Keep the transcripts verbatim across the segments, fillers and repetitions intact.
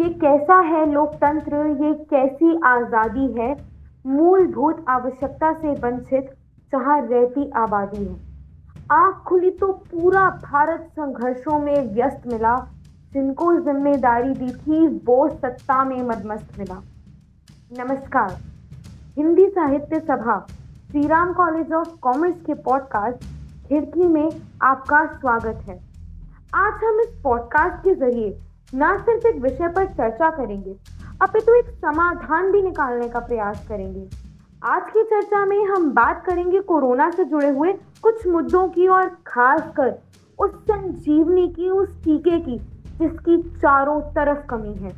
ये कैसा है लोकतंत्र, ये कैसी आज़ादी है, मूलभूत आवश्यकता से वंचित जहाँ रहती आबादी है। आँख खुली तो पूरा भारत संघर्षों में व्यस्त मिला, जिनको जिम्मेदारी दी थी वो सत्ता में मदमस्त मिला। नमस्कार, हिंदी साहित्य सभा श्रीराम कॉलेज ऑफ कॉमर्स के पॉडकास्ट खिड़की में आपका स्वागत है। आज हम इस पॉडकास्ट के जरिए न सिर्फ एक विषय पर चर्चा करेंगे, अपितु एक समाधान भी निकालने का प्रयास करेंगे। आज की चर्चा में हम बात करेंगे कोरोना से जुड़े हुए कुछ मुद्दों की, और खासकर उस संजीवनी की, उस टीके की जिसकी चारों तरफ कमी है।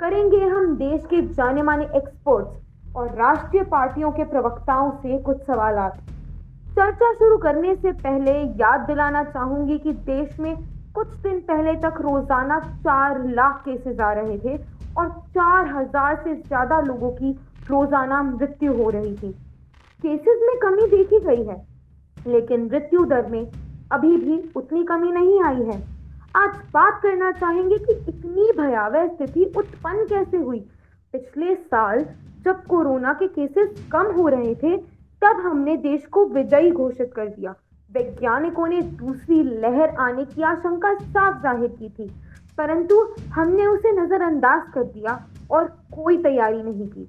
करेंगे हम देश के जाने माने एक्सपर्ट्स और राष्ट्रीय पार्टियों के प्रवक्ताओं से कुछ सवालात। चर्चा शुरू करने से पहले याद दिलाना चाहूंगी कि देश में कुछ दिन पहले तक रोजाना चार लाख केसेस आ रहे थे और चार हजार से ज्यादा लोगों की रोजाना मृत्यु हो रही थी। केसेस में कमी देखी गई है, लेकिन मृत्यु दर में अभी भी उतनी कमी नहीं आई है। आज बात करना चाहेंगे कि इतनी भयावह स्थिति उत्पन्न कैसे हुई। पिछले साल जब कोरोना के केसेस कम हो रहे थे, तब हमने देश को विजयी घोषित कर दिया। वैज्ञानिकों ने दूसरी लहर आने की आशंका साफ जाहिर की थी, परंतु हमने उसे नजरअंदाज कर दिया और कोई तैयारी नहीं की,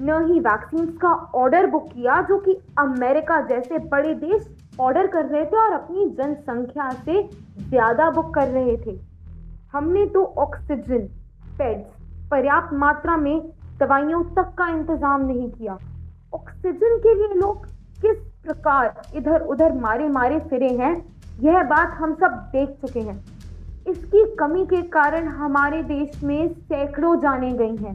न ही वैक्सीन्स का ऑर्डर बुक किया जो कि अमेरिका जैसे बड़े देश ऑर्डर कर रहे थे और अपनी जनसंख्या से ज्यादा बुक कर रहे थे। हमने तो ऑक्सीजन, बेड्स, पर्याप्त मात्रा में दवाइयों तक का इंतजाम नहीं किया। ऑक्सीजन के लिए लोग किस प्रकार इधर उधर मारे मारे फिरे हैं, यह बात हम सब देख चुके हैं। इसकी कमी के कारण हमारे देश में सैकड़ों जाने गई हैं।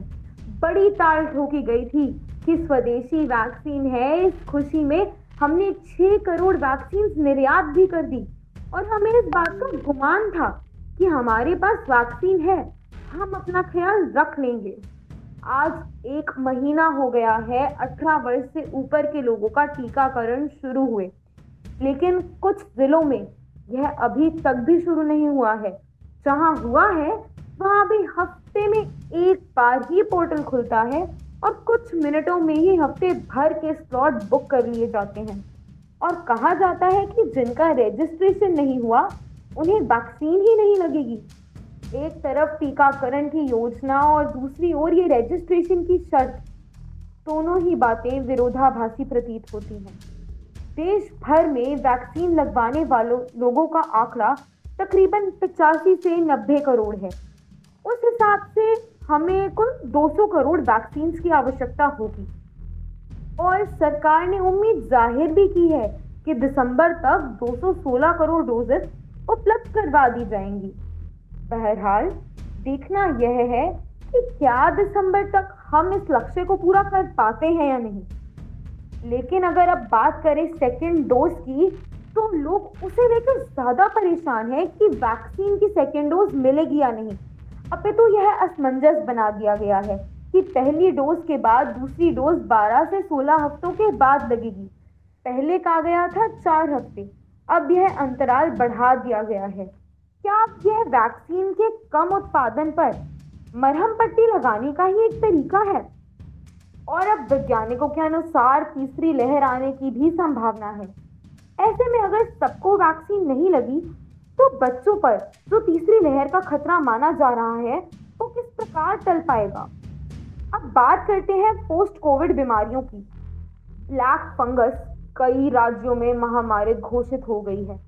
बड़ी ताल ठोकी गई थी कि स्वदेशी वैक्सीन है। इस खुशी में हमने छह करोड़ वैक्सीन निर्यात भी कर दी, और हमें इस बात का गुमान था कि हमारे पास वैक्सीन है, हम अपना ख्याल रख लेंगे। आज एक महीना हो गया है अठारह वर्ष से ऊपर के लोगों का टीकाकरण शुरू हुए, लेकिन कुछ जिलों में यह अभी तक भी शुरू नहीं हुआ है। जहां हुआ है वहां भी हफ्ते में एक बार ही पोर्टल खुलता है और कुछ मिनटों में ही हफ्ते भर के स्लॉट बुक कर लिए जाते हैं, और कहा जाता है कि जिनका रजिस्ट्रेशन नहीं हुआ उन्हें वैक्सीन ही नहीं लगेगी। एक तरफ टीकाकरण की योजना और दूसरी ओर ये रजिस्ट्रेशन की शर्त, दोनों ही बातें विरोधाभासी प्रतीत होती हैं। देश भर में वैक्सीन लगवाने वालों लोगों का आंकड़ा तकरीबन पचासी से नब्बे करोड़ है। उस हिसाब से हमें कुल दो सौ करोड़ वैक्सीन की आवश्यकता होगी, और सरकार ने उम्मीद जाहिर भी की है कि दिसंबर तक दो सौ सोलह करोड़ डोजेस उपलब्ध करवा दी जाएंगी। बहरहाल, देखना यह है कि क्या दिसंबर तक हम इस लक्ष्य को पूरा कर पाते हैं या नहीं। लेकिन अगर अब बात करें सेकेंड डोज की, तो लोग उसे लेकर ज़्यादा परेशान हैं कि वैक्सीन की सेकेंड डोज मिलेगी या नहीं। अब तो यह असमंजस बना दिया गया है कि पहली डोज के बाद दूसरी डोज बारह से सोलह हफ्तों के बाद लगेगी। पहले कहा गया था चार हफ्ते, अब यह अंतराल बढ़ा दिया गया है। क्या यह वैक्सीन के कम उत्पादन पर मरहम पट्टी लगाने का ही एक तरीका है? और अब वैज्ञानिकों के अनुसार तीसरी लहर आने की भी संभावना है। ऐसे में अगर सबको वैक्सीन नहीं लगी, तो बच्चों पर जो तीसरी लहर का खतरा माना जा रहा है, वो किस प्रकार टल पाएगा? अब बात करते हैं पोस्ट कोविड बीमारियों की। ब्लैक फंगस कई राज्यों में महामारी घोषित हो गई है।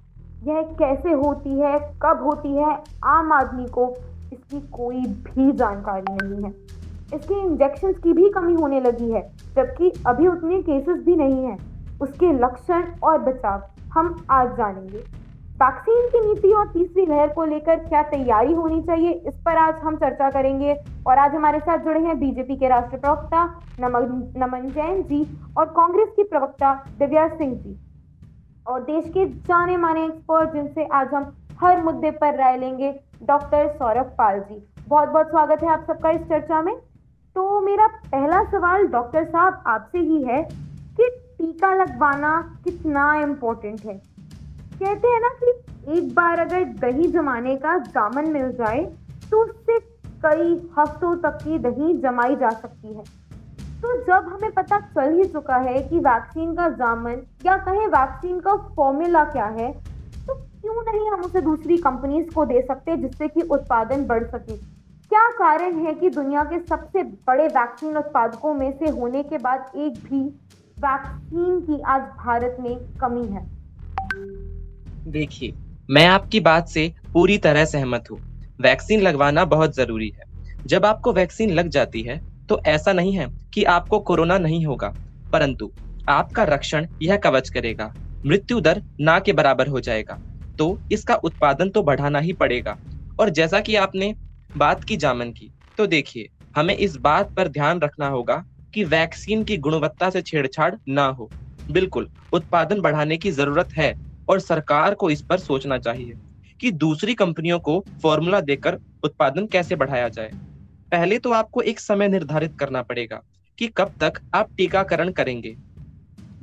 यह कैसे होती है, कब होती है, आम आदमी को इसकी कोई भी जानकारी नहीं है। इसके इंजेक्शन की भी कमी होने लगी है, जबकि अभी उतने केसेस भी नहीं हैं। उसके लक्षण और बचाव हम आज जानेंगे। वैक्सीन की नीति और तीसरी लहर को लेकर क्या तैयारी होनी चाहिए, इस पर आज हम चर्चा करेंगे। और आज हमारे साथ जुड़े हैं बीजेपी के राष्ट्रीय प्रवक्ता नमन जैन जी और कांग्रेस की प्रवक्ता दिव्या सिंह जी, और देश के जाने माने एक्सपर्ट जिनसे आज हम हर मुद्दे पर राय लेंगे, डॉक्टर सौरभ पाल जी। बहुत बहुत स्वागत है आप सबका इस चर्चा में। तो मेरा पहला सवाल डॉक्टर साहब आपसे ही है कि टीका लगवाना कितना इम्पोर्टेंट है। कहते हैं ना कि एक बार अगर दही जमाने का दामन मिल जाए तो उससे कई हफ्तों तक की दही जमाई जा सकती है। तो जब हमें पता चल ही चुका है कि वैक्सीन का जामन या कहें वैक्सीन का फॉर्मूला क्या है, तो क्यों नहीं हम उसे दूसरी कंपनीज को दे सकते जिससे कि उत्पादन बढ़ सके। क्या कारण है कि दुनिया के सबसे बड़े वैक्सीन उत्पादकों में से होने के बाद एक भी वैक्सीन की आज भारत में कमी है? देखिए, मैं आपकी बात से पूरी तरह सहमत हूँ। वैक्सीन लगवाना बहुत जरूरी है। जब आपको वैक्सीन लग जाती है तो ऐसा नहीं है कि आपको कोरोना नहीं होगा, परंतु आपका रक्षण यह कवच करेगा, मृत्यु दर ना के बराबर हो जाएगा। तो इसका उत्पादन तो बढ़ाना ही पड़ेगा। और जैसा कि आपने बात की जामन की, तो देखिए, हमें इस बात पर ध्यान रखना होगा कि वैक्सीन की गुणवत्ता से छेड़छाड़ ना हो। बिल्कुल उत्पादन बढ़ाने की जरूरत है और सरकार को इस पर सोचना चाहिए कि दूसरी कंपनियों को फॉर्मूला देकर उत्पादन कैसे बढ़ाया जाए। पहले तो आपको एक समय निर्धारित करना पड़ेगा कि कब तक आप टीकाकरण करेंगे।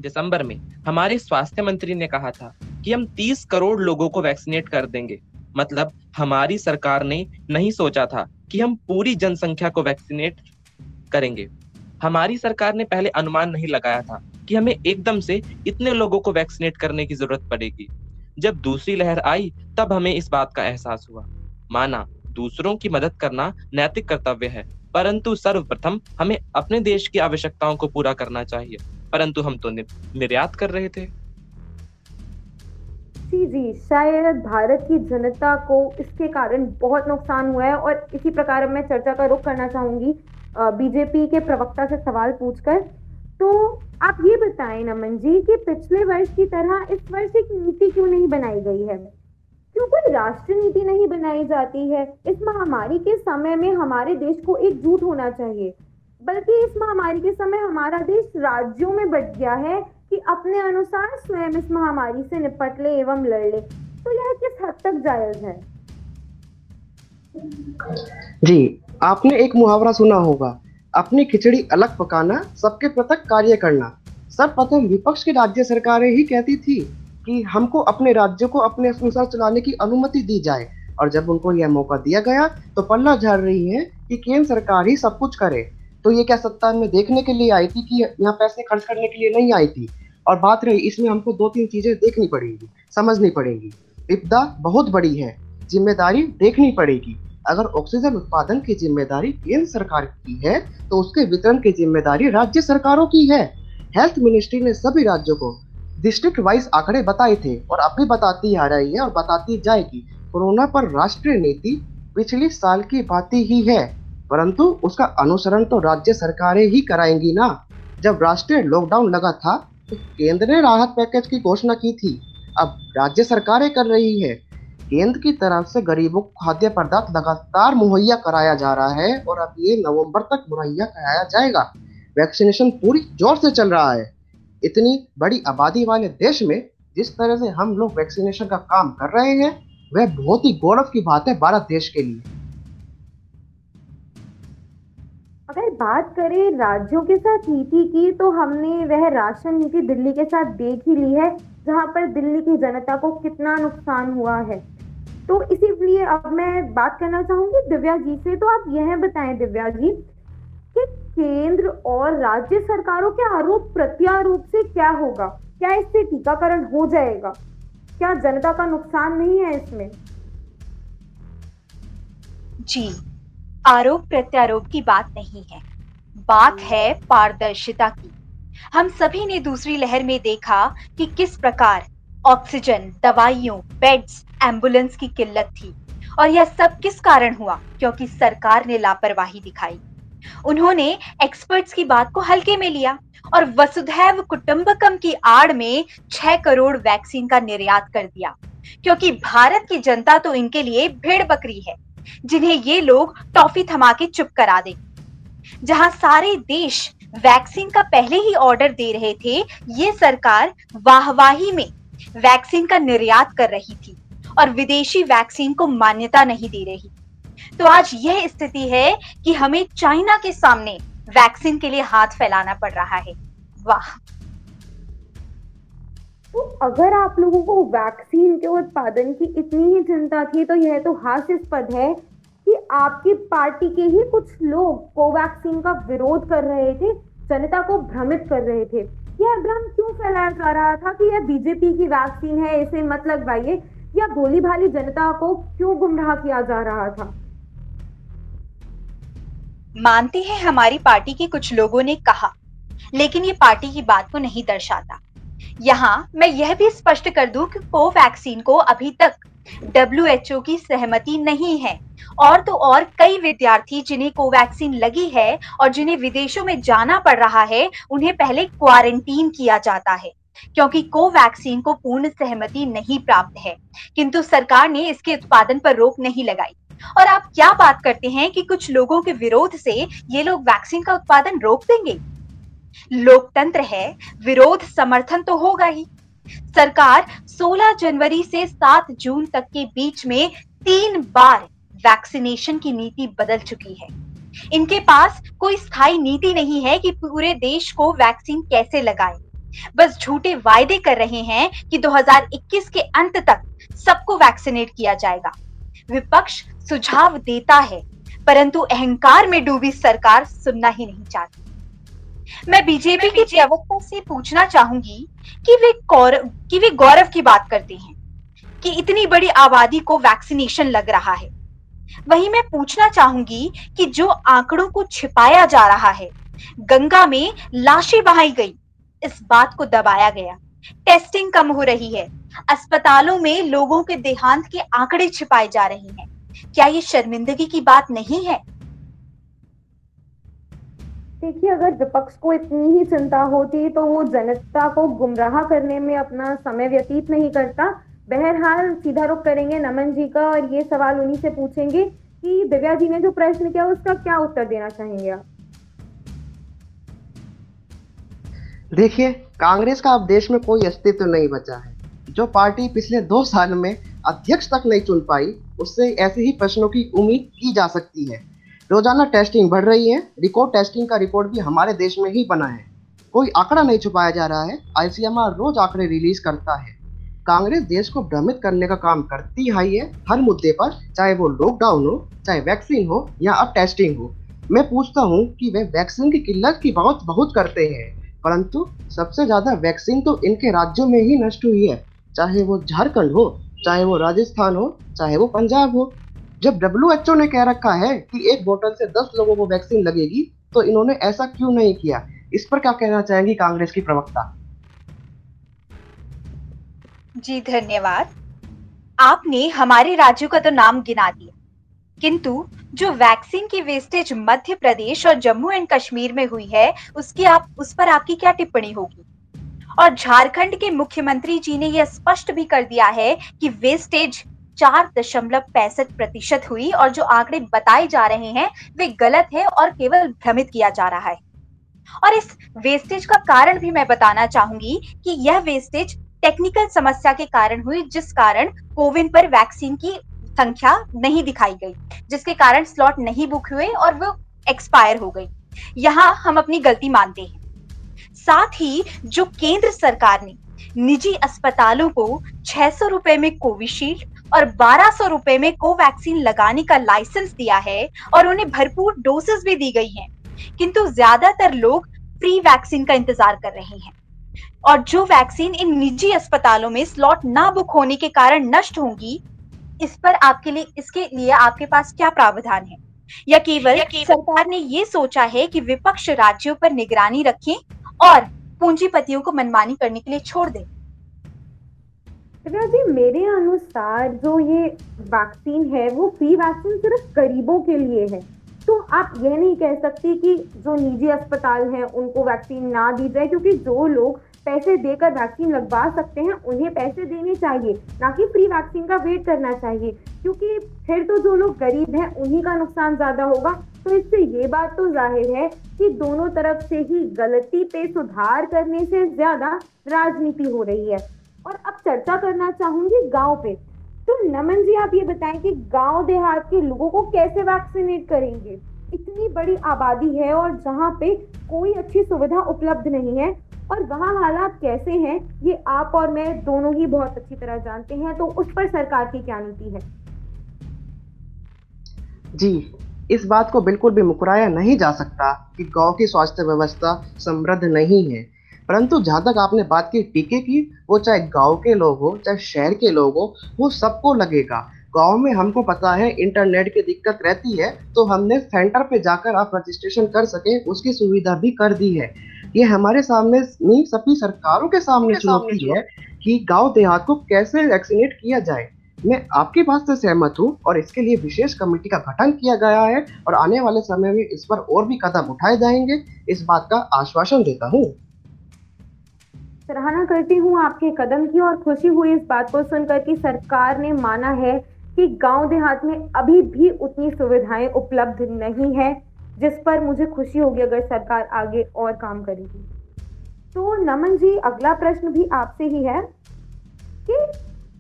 दिसंबर में हमारे स्वास्थ्य मंत्री ने कहा था कि हम तीस करोड़ लोगों को वैक्सीनेट कर देंगे। मतलब हमारी सरकार ने नहीं सोचा था कि हम पूरी जनसंख्या को वैक्सीनेट करेंगे। हमारी सरकार ने पहले अनुमान नहीं लगाया था कि हमें एकदम से इतने लोगों को वैक्सीनेट करने की जरूरत पड़ेगी। जब दूसरी लहर आई तब हमें इस बात का एहसास हुआ। माना दूसरों की मदद करना नैतिक कर्तव्य है, परंतु सर्वप्रथम हमें अपने देश की आवश्यकताओं को पूरा करना चाहिए। परंतु हम तो निर्यात कर रहे थे। जी जी, शायद भारत की जनता को इसके कारण बहुत नुकसान हुआ है। और इसी प्रकार मैं चर्चा का रुख करना चाहूंगी बीजेपी के प्रवक्ता से सवाल पूछकर। तो आप ये बताएं नमन जी कि पिछले वर्ष की तरह इस वर्ष एक नीति क्यों नहीं बनाई गई है? क्यों कोई राष्ट्रीय नीति नहीं बनाई जाती है? इस महामारी के समय में हमारे देश को एकजुट होना चाहिए, बल्कि इस महामारी के समय हमारा देश राज्यों में बट गया है कि अपने अनुसार स्वयं इस महामारी से निपट ले एवं लड़ ले। तो यह किस हद तक जायज है? जी, आपने एक मुहावरा सुना होगा, अपनी खिचड़ी अलग पकाना, सबके पृथक कार्य करना। सर्वप्रथम विपक्ष की राज्य सरकारें ही कहती थी कि हमको अपने राज्यों को अपने अनुसार चलाने की अनुमति दी जाए, और जब उनको यह मौका दिया गया तो पल्ला झाड़ रही है कि केंद्र सरकार ही सब कुछ करे। तो ये क्या सत्ता में देखने के लिए आई थी कि यहाँ पैसे खर्च करने के लिए नहीं आई थी? और बात रही, इसमें हमको दो तीन चीजें देखनी पड़ेगी, समझनी पड़ेगी। विपदा बहुत बड़ी है, जिम्मेदारी देखनी पड़ेगी। अगर ऑक्सीजन उत्पादन की जिम्मेदारी केंद्र सरकार की है तो उसके वितरण की जिम्मेदारी राज्य सरकारों की है। हेल्थ मिनिस्ट्री ने सभी राज्यों को डिस्ट्रिक्ट वाइज आंकड़े बताए थे और अब भी बताती आ रही है और बताती जाएगी। कोरोना पर राष्ट्रीय नीति पिछले साल की बात ही है, परंतु उसका अनुसरण तो राज्य सरकारें ही कराएंगी ना। जब राष्ट्रीय लॉकडाउन लगा था तो केंद्र ने राहत पैकेज की घोषणा की थी, अब राज्य सरकारें कर रही है। केंद्र की तरफ से गरीबों को खाद्य पदार्थ लगातार मुहैया कराया जा रहा है और अब ये नवम्बर तक मुहैया कराया जाएगा। वैक्सीनेशन पूरी जोर से चल रहा है। इतनी बड़ी आबादी वाले देश में जिस तरह से हम लोग वैक्सीनेशन का काम कर रहे हैं वह बहुत ही गौरव की बात है भारत देश के लिए। अगर बात करें राज्यों के साथ नीति की, तो हमने वह राशन नीति दिल्ली के साथ देख ही ली है, जहां पर दिल्ली की जनता को कितना नुकसान हुआ है। तो इसीलिए अब मैं बात करना चाहूंगी दिव्या जी से। तो आप यह बताएं दिव्या जी, केंद्र और राज्य सरकारों के आरोप प्रत्यारोप से क्या होगा? क्या इससे टीकाकरण हो जाएगा? क्या जनता का नुकसान नहीं है इसमें? जी, आरोप प्रत्यारोप की बात नहीं है, बात है पारदर्शिता की। हम सभी ने दूसरी लहर में देखा कि किस प्रकार ऑक्सीजन, दवाइयों, बेड्स, एम्बुलेंस की किल्लत थी। और यह सब किस कारण हुआ? क्योंकि सरकार ने लापरवाही दिखाई। उन्होंने एक्सपर्ट्स की बात को हल्के में लिया और वसुधैव कुटुंबकम की आड़ में छह करोड़ वैक्सीन का निर्यात कर दिया, क्योंकि भारत की जनता तो इनके लिए भेड़ बकरी है जिन्हें ये लोग टॉफी थमा के चुप करा दें। जहां सारे देश वैक्सीन का पहले ही ऑर्डर दे रहे थे, ये सरकार वाहवाही में वैक्सीन का निर्यात कर रही थी और विदेशी वैक्सीन को मान्यता नहीं दे रही। तो आज यह स्थिति है कि हमें चाइना के सामने वैक्सीन के लिए हाथ फैलाना पड़ रहा है। वाह! तो अगर आप लोगों को वैक्सीन के उत्पादन की इतनी ही चिंता थी तो यह तो हास्यास्पद है कि आपकी पार्टी के ही कुछ लोग कोवैक्सीन का विरोध कर रहे थे, जनता को भ्रमित कर रहे थे। यह भ्रम क्यों फैलाया जा रहा था कि यह बीजेपी की वैक्सीन है, इसे मत लगवाइए, या भोली भाली जनता को क्यों गुमराह किया जा रहा था? मानते हैं हमारी पार्टी के कुछ लोगों ने कहा, लेकिन ये पार्टी की बात को नहीं दर्शाता। यहाँ मैं यह भी स्पष्ट कर दूं कि कोवैक्सीन को अभी तक डब्ल्यू एच ओ की सहमति नहीं है, और तो और कई विद्यार्थी जिन्हें कोवैक्सीन लगी है और जिन्हें विदेशों में जाना पड़ रहा है, उन्हें पहले क्वारंटीन किया जाता है, क्योंकि कोवैक्सीन को पूर्ण सहमति नहीं प्राप्त है। किंतु सरकार ने इसके उत्पादन पर रोक नहीं लगाई। और आप क्या बात करते हैं कि कुछ लोगों के विरोध से ये लोग वैक्सीन का उत्पादन रोक देंगे? लोकतंत्र है, विरोध समर्थन तो होगा ही। सरकार सोलह जनवरी से सात जून तक के बीच में तीन बार वैक्सीनेशन की नीति बदल चुकी है। इनके पास कोई स्थायी नीति नहीं है कि पूरे देश को वैक्सीन कैसे लगाएं। बस झूठे वायदे कर रहे हैं कि दो हज़ार इक्कीस के अंत तक सबको वैक्सीनेट किया जाएगा। विपक्ष सुझाव देता है, परंतु अहंकार में डूबी सरकार सुनना ही नहीं चाहती। मैं बीजेपी के प्रवक्ता से पूछना चाहूंगी कि वे गौरव कि वे गौरव की बात करते हैं कि इतनी बड़ी आबादी को वैक्सीनेशन लग रहा है। वहीं मैं पूछना चाहूंगी कि जो आंकड़ों को छिपाया जा रहा है, गंगा में लाशें बहाई गई, इस बात को दबाया गया, टेस्टिंग कम हो रही है, अस्पतालों में लोगों के देहांत के आंकड़े छिपाए जा रहे हैं, क्या ये शर्मिंदगी की बात नहीं है? देखिए, अगर विपक्ष को इतनी ही चिंता होती तो वो जनता को गुमराह करने में अपना समय व्यतीत नहीं करता। बहरहाल, सीधा रुख करेंगे नमन जी का और ये सवाल उन्हीं से पूछेंगे कि दिव्या जी ने जो प्रश्न किया उसका क्या उत्तर देना चाहेंगे आप? देखिए, कांग्रेस का अब देश में कोई अस्तित्व नहीं बचा है। जो पार्टी पिछले दो साल में अध्यक्ष तक नहीं चुन पाई, उससे ऐसे ही प्रश्नों की उम्मीद की जा सकती है। रोजाना टेस्टिंग बढ़ रही है, रिकॉर्ड टेस्टिंग का रिकॉर्ड भी हमारे देश में ही बना है, कोई आंकड़ा नहीं छुपाया जा रहा है। आई सी एम आर रोज आंकड़े रिलीज करता है। कांग्रेस देश को भ्रमित करने का काम करती है हर मुद्दे पर, चाहे वो लॉकडाउन हो, चाहे वैक्सीन हो, या अब टेस्टिंग हो। मैं पूछता हूँ कि वे वैक्सीन की किल्लत की बात बहुत करते हैं, परंतु सबसे ज़्यादा वैक्सीन तो इनके राज्यों में ही नष्ट हुई है, चाहे वो झारखंड हो, चाहे वो राजस्थान हो, चाहे वो पंजाब हो। जब डब्ल्यू एच ओ ने कह रखा है कि एक बोतल से दस लोगों को वैक्सीन लगेगी, तो इन्होंने ऐसा क्यों नहीं किया? इस पर क्या कहना चाहेंगी कांग्रेस की प्रवक्ता जी? धन्यवाद। आपने हमारे राज्यों का तो नाम गिना दिया, किंतु जो वैक्सीन की वेस्टेज मध्य प्रदेश और जम्मू एंड कश्मीर में हुई है, उसकी आप उस पर आपकी क्या टिप्पणी होगी? और झारखंड के मुख्यमंत्री जी ने यह स्पष्ट भी कर दिया है कि वेस्टेज चार दशमलव पैंसठ प्रतिशत हुई और जो आंकड़े बताए जा रहे हैं वे गलत है और केवल भ्रमित किया जा रहा है। और इस वेस्टेज का कारण भी मैं बताना चाहूंगी कि यह वेस्टेज टेक्निकल समस्या के कारण हुई, जिस कारण कोविन पर वैक्सीन की संख्या नहीं दिखाई गई, जिसके कारण स्लॉट नहीं बुक हुए और वो एक्सपायर हो गई। यहाँ हम अपनी गलती मानते हैं। साथ ही जो केंद्र सरकार ने निजी अस्पतालों को छह सौ रुपए में कोविशील्ड और बारह सौ रुपए में कोवैक्सीन लगाने का लाइसेंस दिया है और उन्हें भरपूर डोसेस भी दी गई हैं, किंतु ज्यादातर लोग फ्री वैक्सीन का इंतजार कर रहे हैं। और जो वैक्सीन इन निजी अस्पतालों में स्लॉट ना बुक होने के कारण नष्ट होंगी, इस पर आपके लिए इसके लिए आपके पास क्या प्रावधान है? या केवल सरकार ने ये सोचा है कि विपक्ष राज्यों पर निगरानी रखें और पूंजीपतियों को मनमानी करने के लिए छोड़ दे? जी, मेरे अनुसार जो ये वैक्सीन है वो फ्री वैक्सीन सिर्फ गरीबों के लिए है, तो आप ये नहीं कह सकती कि जो निजी अस्पताल हैं उनको वैक्सीन ना दी जाए, क्योंकि जो लोग पैसे देकर वैक्सीन लगवा सकते हैं उन्हें पैसे देने चाहिए, ना कि फ्री वैक्सीन का वेट करना चाहिए, क्योंकि फिर तो जो लोग गरीब हैं उन्हीं का नुकसान ज़्यादा होगा। तो इससे ये बात तो जाहिर है कि दोनों तरफ से ही गलती पे सुधार करने से ज़्यादा राजनीति हो रही है। और अब चर्चा करना चाहूंगी गांव पे। तो नमन जी, आप ये बताएं कि गांव देहात के लोगों को कैसे वैक्सीनेट करेंगे? इतनी बड़ी आबादी है और जहां पे कोई अच्छी सुविधा उपलब्ध नहीं है, और वहां हालात कैसे हैं ये आप और मैं दोनों ही बहुत अच्छी तरह जानते हैं, तो उस पर सरकार की क्या नीति है? जी, इस बात को बिल्कुल भी मुकराया नहीं जा सकता कि गांव की स्वास्थ्य व्यवस्था समृद्ध नहीं है, परंतु जहाँ तक आपने बात की टीके की, वो चाहे गांव के लोग हो चाहे शहर के लोग हो, वो सबको लगेगा। गांव में हमको पता है इंटरनेट की दिक्कत रहती है, तो हमने सेंटर पे जाकर आप रजिस्ट्रेशन कर सके उसकी सुविधा भी कर दी है। ये हमारे सामने नहीं, सभी सरकारों के सामने चुनौती है कि गाँव देहात को कैसे वैक्सीनेट किया जाए। मैं आपकी बात से सहमत हूँ और इसके लिए विशेष कमेटी का गठन किया गया है और आने वाले समय में इस पर और भी कदम उठाए जाएंगे, इस बात का आश्वासन देता हूँ। सराहना करती हूँ आपके कदम की और खुशी हुई इस बात को सुनकर कि सरकार ने माना है कि गांव देहात में अभी भी उतनी सुविधाएं उपलब्ध नहीं है, जिस पर मुझे खुशी होगी अगर सरकार आगे और काम करेगी। तो नमन जी, अगला प्रश्न भी आपसे ही है कि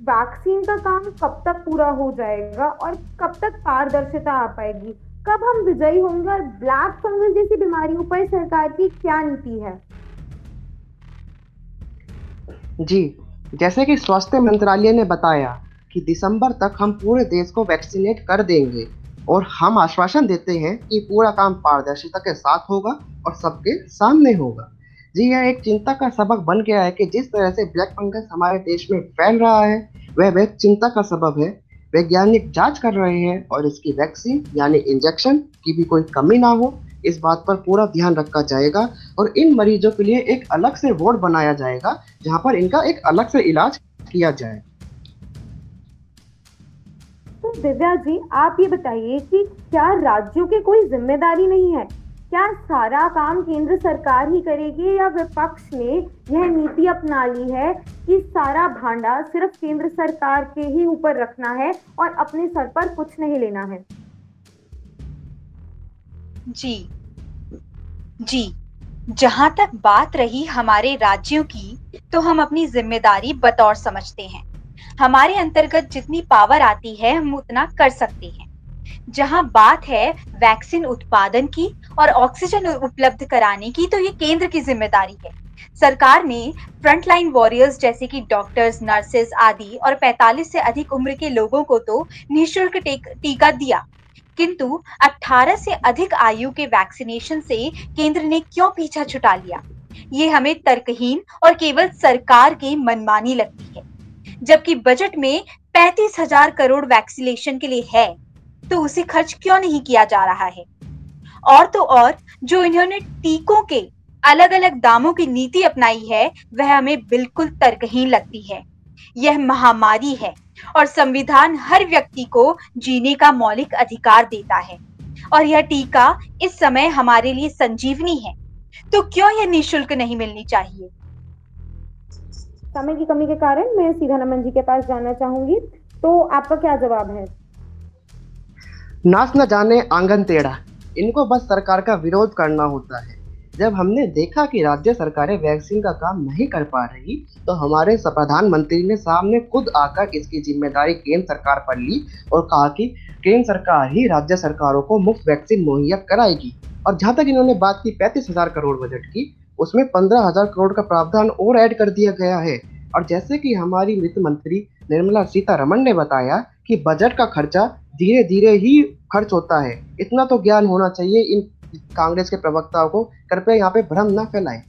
वैक्सीन का काम कब तक पूरा हो जाएगा और कब तक पारदर्शिता आ पाएगी, कब हम विजयी होंगे और ब्लैक फंगस जैसी बीमारियों पर सरकार की क्या नीति है? जी, जैसे कि स्वास्थ्य मंत्रालय ने बताया कि दिसंबर तक हम पूरे देश को वैक्सीनेट कर देंगे और हम आश्वासन देते हैं कि पूरा काम पारदर्शिता के साथ होगा और सबके सामने होगा। जी, यह एक चिंता का सबक बन गया है कि जिस तरह से ब्लैक फंगस हमारे देश में फैल रहा है वह बहुत चिंता का सबब है। वैज्ञानिक जांच कर रहे हैं और इसकी वैक्सीन यानी इंजेक्शन की भी कोई कमी ना हो, इस बात पर पूरा ध्यान रखा जाएगा और इन मरीजों के लिए एक अलग से वार्ड बनाया जाएगा जहां पर इनका एक अलग से इलाज किया जाए। तो दिव्या जी, आप ये बताइए कि क्या राज्यों की कोई जिम्मेदारी नहीं है? क्या सारा काम केंद्र सरकार ही करेगी या विपक्ष ने यह नीति अपना ली है कि सारा भांडा सिर्फ केंद्र सरकार के ही ऊपर रखना है और अपने सर पर कुछ नहीं लेना है? जी जी जहां तक बात रही हमारे राज्यों की, तो हम अपनी जिम्मेदारी बतौर समझते हैं। हमारे अंतर्गत जितनी पावर आती है हम उतना कर सकते हैं। जहां बात है वैक्सीन उत्पादन की और ऑक्सीजन उपलब्ध कराने की, तो ये केंद्र की जिम्मेदारी है। सरकार ने फ्रंटलाइन वॉरियर्स जैसे कि डॉक्टर्स, नर्सेज आदि और पैंतालीस से अधिक उम्र के लोगों को तो निःशुल्क टीका दिया, किंतु अठारह से अधिक आयु के वैक्सीनेशन से केंद्र ने क्यों पीछा छुटा लिया? ये हमें तर्कहीन और केवल सरकार की मनमानी लगती है। जबकि बजट में पैंतीस हजार करोड़ वैक्सीनेशन के लिए है, तो उसे खर्च क्यों नहीं किया जा रहा है? और तो और जो इन्होंने टीकों के अलग अलग दामों की नीति अपनाई है वह हमें बिल्कुल तर्कहीन लगती है। यह महामारी है और संविधान हर व्यक्ति को जीने का मौलिक अधिकार देता है और यह टीका इस समय हमारे लिए संजीवनी है, तो क्यों यह निःशुल्क नहीं मिलनी चाहिए? समय की कमी के कारण मैं सीधा नमन जी के पास जाना चाहूंगी, तो आपका क्या जवाब है? नाच न जाने आंगन टेढ़ा, इनको बस सरकार का विरोध करना होता है। जब हमने देखा कि राज्य सरकारें वैक्सीन का काम नहीं कर पा रही, तो हमारे प्रधानमंत्री ने सामने खुद आकर इसकी जिम्मेदारी केंद्र सरकार पर ली और कहा कि केंद्र सरकार ही राज्य सरकारों को मुफ्त वैक्सीन मुहैया कराएगी। और जहाँ तक इन्होंने बात की पैंतीस हजार करोड़ बजट की, उसमें पंद्रह हजार करोड़ का प्रावधान और ऐड कर दिया गया है। और जैसे कि हमारी वित्त मंत्री निर्मला सीतारमण ने बताया कि बजट का खर्चा धीरे धीरे ही खर्च होता है, इतना तो ज्ञान होना चाहिए इन कांग्रेस के प्रवक्ताओं को, कृपया यहाँ पे भ्रम ना फैलाएं।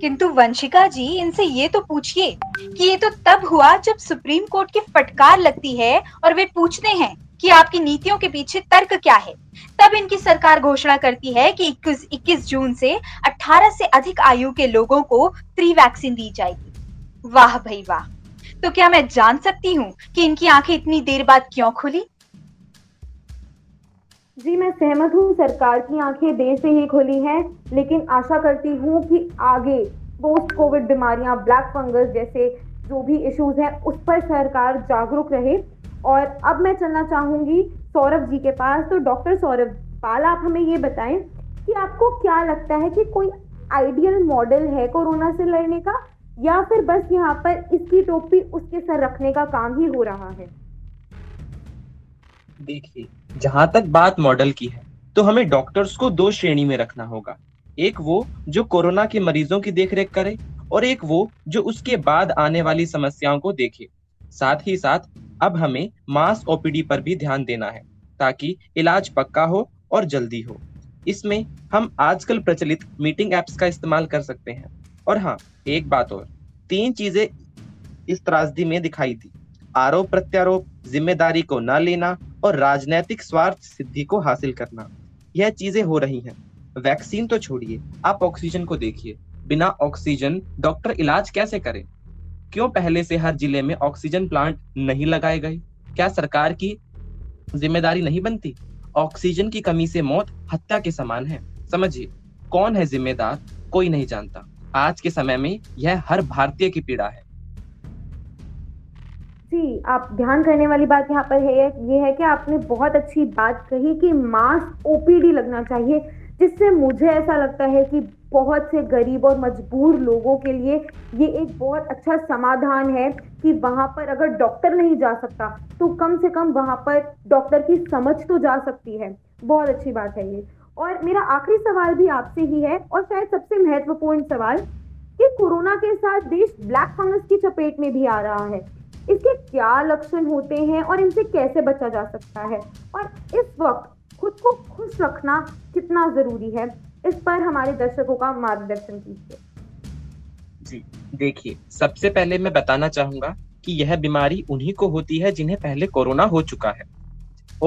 किंतु वंशिका जी, इनसे ये तो पूछिए कि ये तो तब हुआ जब सुप्रीम कोर्ट की फटकार लगती है और वे पूछते हैं कि आपकी नीतियों के पीछे तर्क क्या है, तब इनकी सरकार घोषणा करती है कि इक्कीस जून से अठारह से अधिक आयु के लोगों को फ्री वैक्सीन दी जाएगी। वाह भाई वाह! तो क्या मैं जान सकती हूँ कि इनकी आंखें इतनी देर बाद क्यों खुली? जी, मैं सहमत हूँ, सरकार की आंखें देर से ही खुली हैं, लेकिन आशा करती हूँ कि आगे पोस्ट कोविड बीमारियां, ब्लैक फंगस जैसे जो भी इश्यूज हैं उस पर सरकार जागरूक रहे। और अब मैं चलना चाहूंगी सौरभ जी के पास, तो डॉक्टर सौरभ पाल, आप हमें ये बताएं कि आपको क्या लगता है कि कोई आइडियल मॉडल है कोरोना से लड़ने का, या फिर बस यहाँ पर इसकी टोपी उसके सर रखने का काम ही हो रहा है? देखिए, जहां तक बात मॉडल की है, तो हमें डॉक्टर्स को दो श्रेणी में रखना होगा। एक वो जो कोरोना के मरीजों की देखरेख करे और एक वो जो उसके बाद आने वाली समस्याओं को देखे। साथ ही साथ अब हमें मास ओपीडी पर भी ध्यान देना है ताकि इलाज पक्का हो और जल्दी हो। इसमें हम आजकल प्रचलित मीटिंग एप्स का इस्तेमाल कर सकते हैं। और हाँ, एक बात और, तीन चीजें इस त्रासदी में दिखाई दी: आरोप प्रत्यारोप, जिम्मेदारी को न लेना और राजनैतिक स्वार्थ सिद्धि को हासिल करना। यह चीजें हो रही हैं। वैक्सीन तो छोड़िए, आप ऑक्सीजन को देखिए, बिना ऑक्सीजन डॉक्टर इलाज कैसे करें? क्यों पहले से हर जिले में ऑक्सीजन प्लांट नहीं लगाए गए? क्या सरकार की जिम्मेदारी नहीं बनती? ऑक्सीजन की कमी से मौत हत्या के समान है। समझिए, कौन है जिम्मेदार, कोई नहीं जानता। आज के समय में यह हर भारतीय की पीड़ा है। जी, आप ध्यान करने वाली बात यहाँ पर है ये है कि आपने बहुत अच्छी बात कही कि मास ओपीडी लगना चाहिए, जिससे मुझे ऐसा लगता है कि बहुत से गरीब और मजबूर लोगों के लिए ये एक बहुत अच्छा समाधान है कि वहाँ पर अगर डॉक्टर नहीं जा सकता तो कम से कम वहाँ पर डॉक्टर की समझ तो जा सकती है। बहुत अच्छी बात है ये। और मेरा आखिरी सवाल भी आपसे ही है, और शायद सबसे महत्वपूर्ण सवाल, कि कोरोना के साथ देश ब्लैक फंगस की चपेट में भी आ रहा है। इसके क्या लक्षण होते हैं और इनसे कैसे बचा जा सकता है, और इस वक्त खुद को खुश रखना कितना जरूरी है? इस पर हमारे दर्शकों का मार्गदर्शन कीजिए। जी देखिए, सबसे पहले मैं बताना चाहूंगा कि यह बीमारी उन्हीं को होती है जिन्हें पहले कोरोना हो चुका है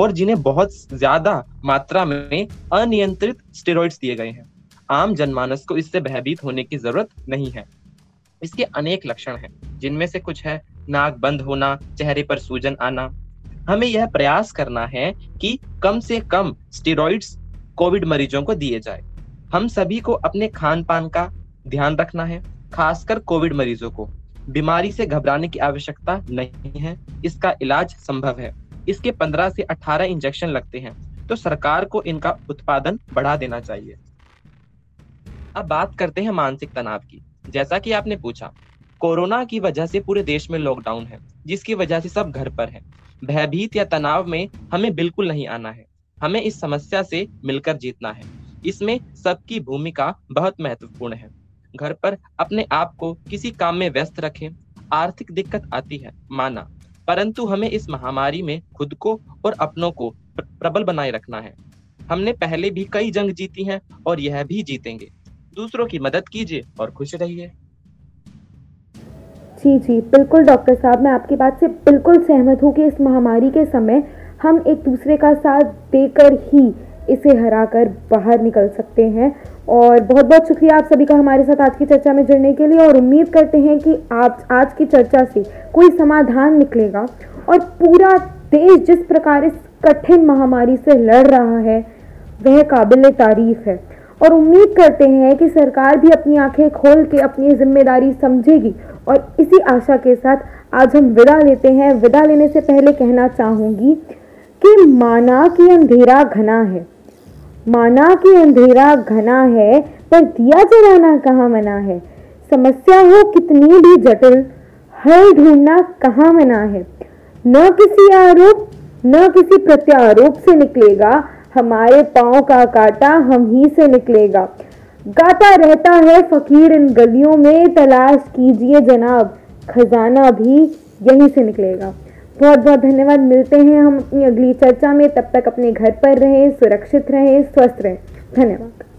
और जिन्हें बहुत ज्यादा मात्रा में अनियंत्रित स्टेरॉइड्स दिए गए हैं। आम जनमानस को इससे भयभीत होने की जरूरत नहीं है। इसके अनेक लक्षण हैं, जिनमें से कुछ है नाक बंद होना, चेहरे पर सूजन आना। हमें यह प्रयास करना है कि कम से कम स्टेरॉइड्स कोविड मरीजों को दिए जाए। हम सभी को अपने खान पान का ध्यान रखना है, खासकर कोविड मरीजों को। बीमारी से घबराने की आवश्यकता नहीं है, इसका इलाज संभव है। इसके पंद्रह से अठारह इंजेक्शन लगते हैं, तो सरकार को इनका उत्पादन बढ़ा देना चाहिए। अब बात करते हैं मानसिक तनाव की। जैसा कि आपने पूछा, कोरोना की वजह से पूरे देश में लॉकडाउन है, जिसकी वजह से सब घर पर हैं। भयभीत या तनाव में हमें बिल्कुल नहीं आना है। हमें इस समस्या से मिलकर जीतना है। इसमें सबकी भूमिका बहुत महत्वपूर्ण है। घर पर अपने आप को किसी काम में व्यस्त रखें। आर्थिक दिक्कत आती है, माना, परंतु हमें इस महामारी में खुद को और अपनों को प्रबल बनाए रखना है। हमने पहले भी कई जंग जीती है और यह भी जीतेंगे। दूसरों की मदद कीजिए और खुश रहिए। जी जी बिल्कुल डॉक्टर साहब, मैं आपकी बात से बिल्कुल सहमत हूँ कि इस महामारी के समय हम एक दूसरे का साथ देकर ही इसे हराकर बाहर निकल सकते हैं। और बहुत बहुत शुक्रिया आप सभी का हमारे साथ आज की चर्चा में जुड़ने के लिए, और उम्मीद करते हैं कि आप आज की चर्चा से कोई समाधान निकलेगा। और पूरा देश जिस प्रकार इस कठिन महामारी से लड़ रहा है वह काबिल तारीफ है, और उम्मीद करते हैं कि सरकार भी अपनी आंखें खोल के अपनी जिम्मेदारी समझेगी। और इसी आशा के साथ आज हम विदा लेते हैं। विदा लेने से पहले कहना चाहूँगी कि माना कि अंधेरा घना है, माना कि अंधेरा घना है, पर दिया जलाना कहाँ मना है। समस्या हो कितनी भी जटिल, हल ढूंढना कहाँ मना है। न किसी आरोप न किसी प्रत्यारोप से निकलेगा, हमारे पाँव का कांटा हम ही से निकलेगा। गाता रहता है फकीर इन गलियों में, तलाश कीजिए जनाब, खजाना भी यहीं से निकलेगा। बहुत बहुत धन्यवाद। मिलते हैं हम अपनी अगली चर्चा में। तब तक अपने घर पर रहें, सुरक्षित रहें, स्वस्थ रहें। धन्यवाद।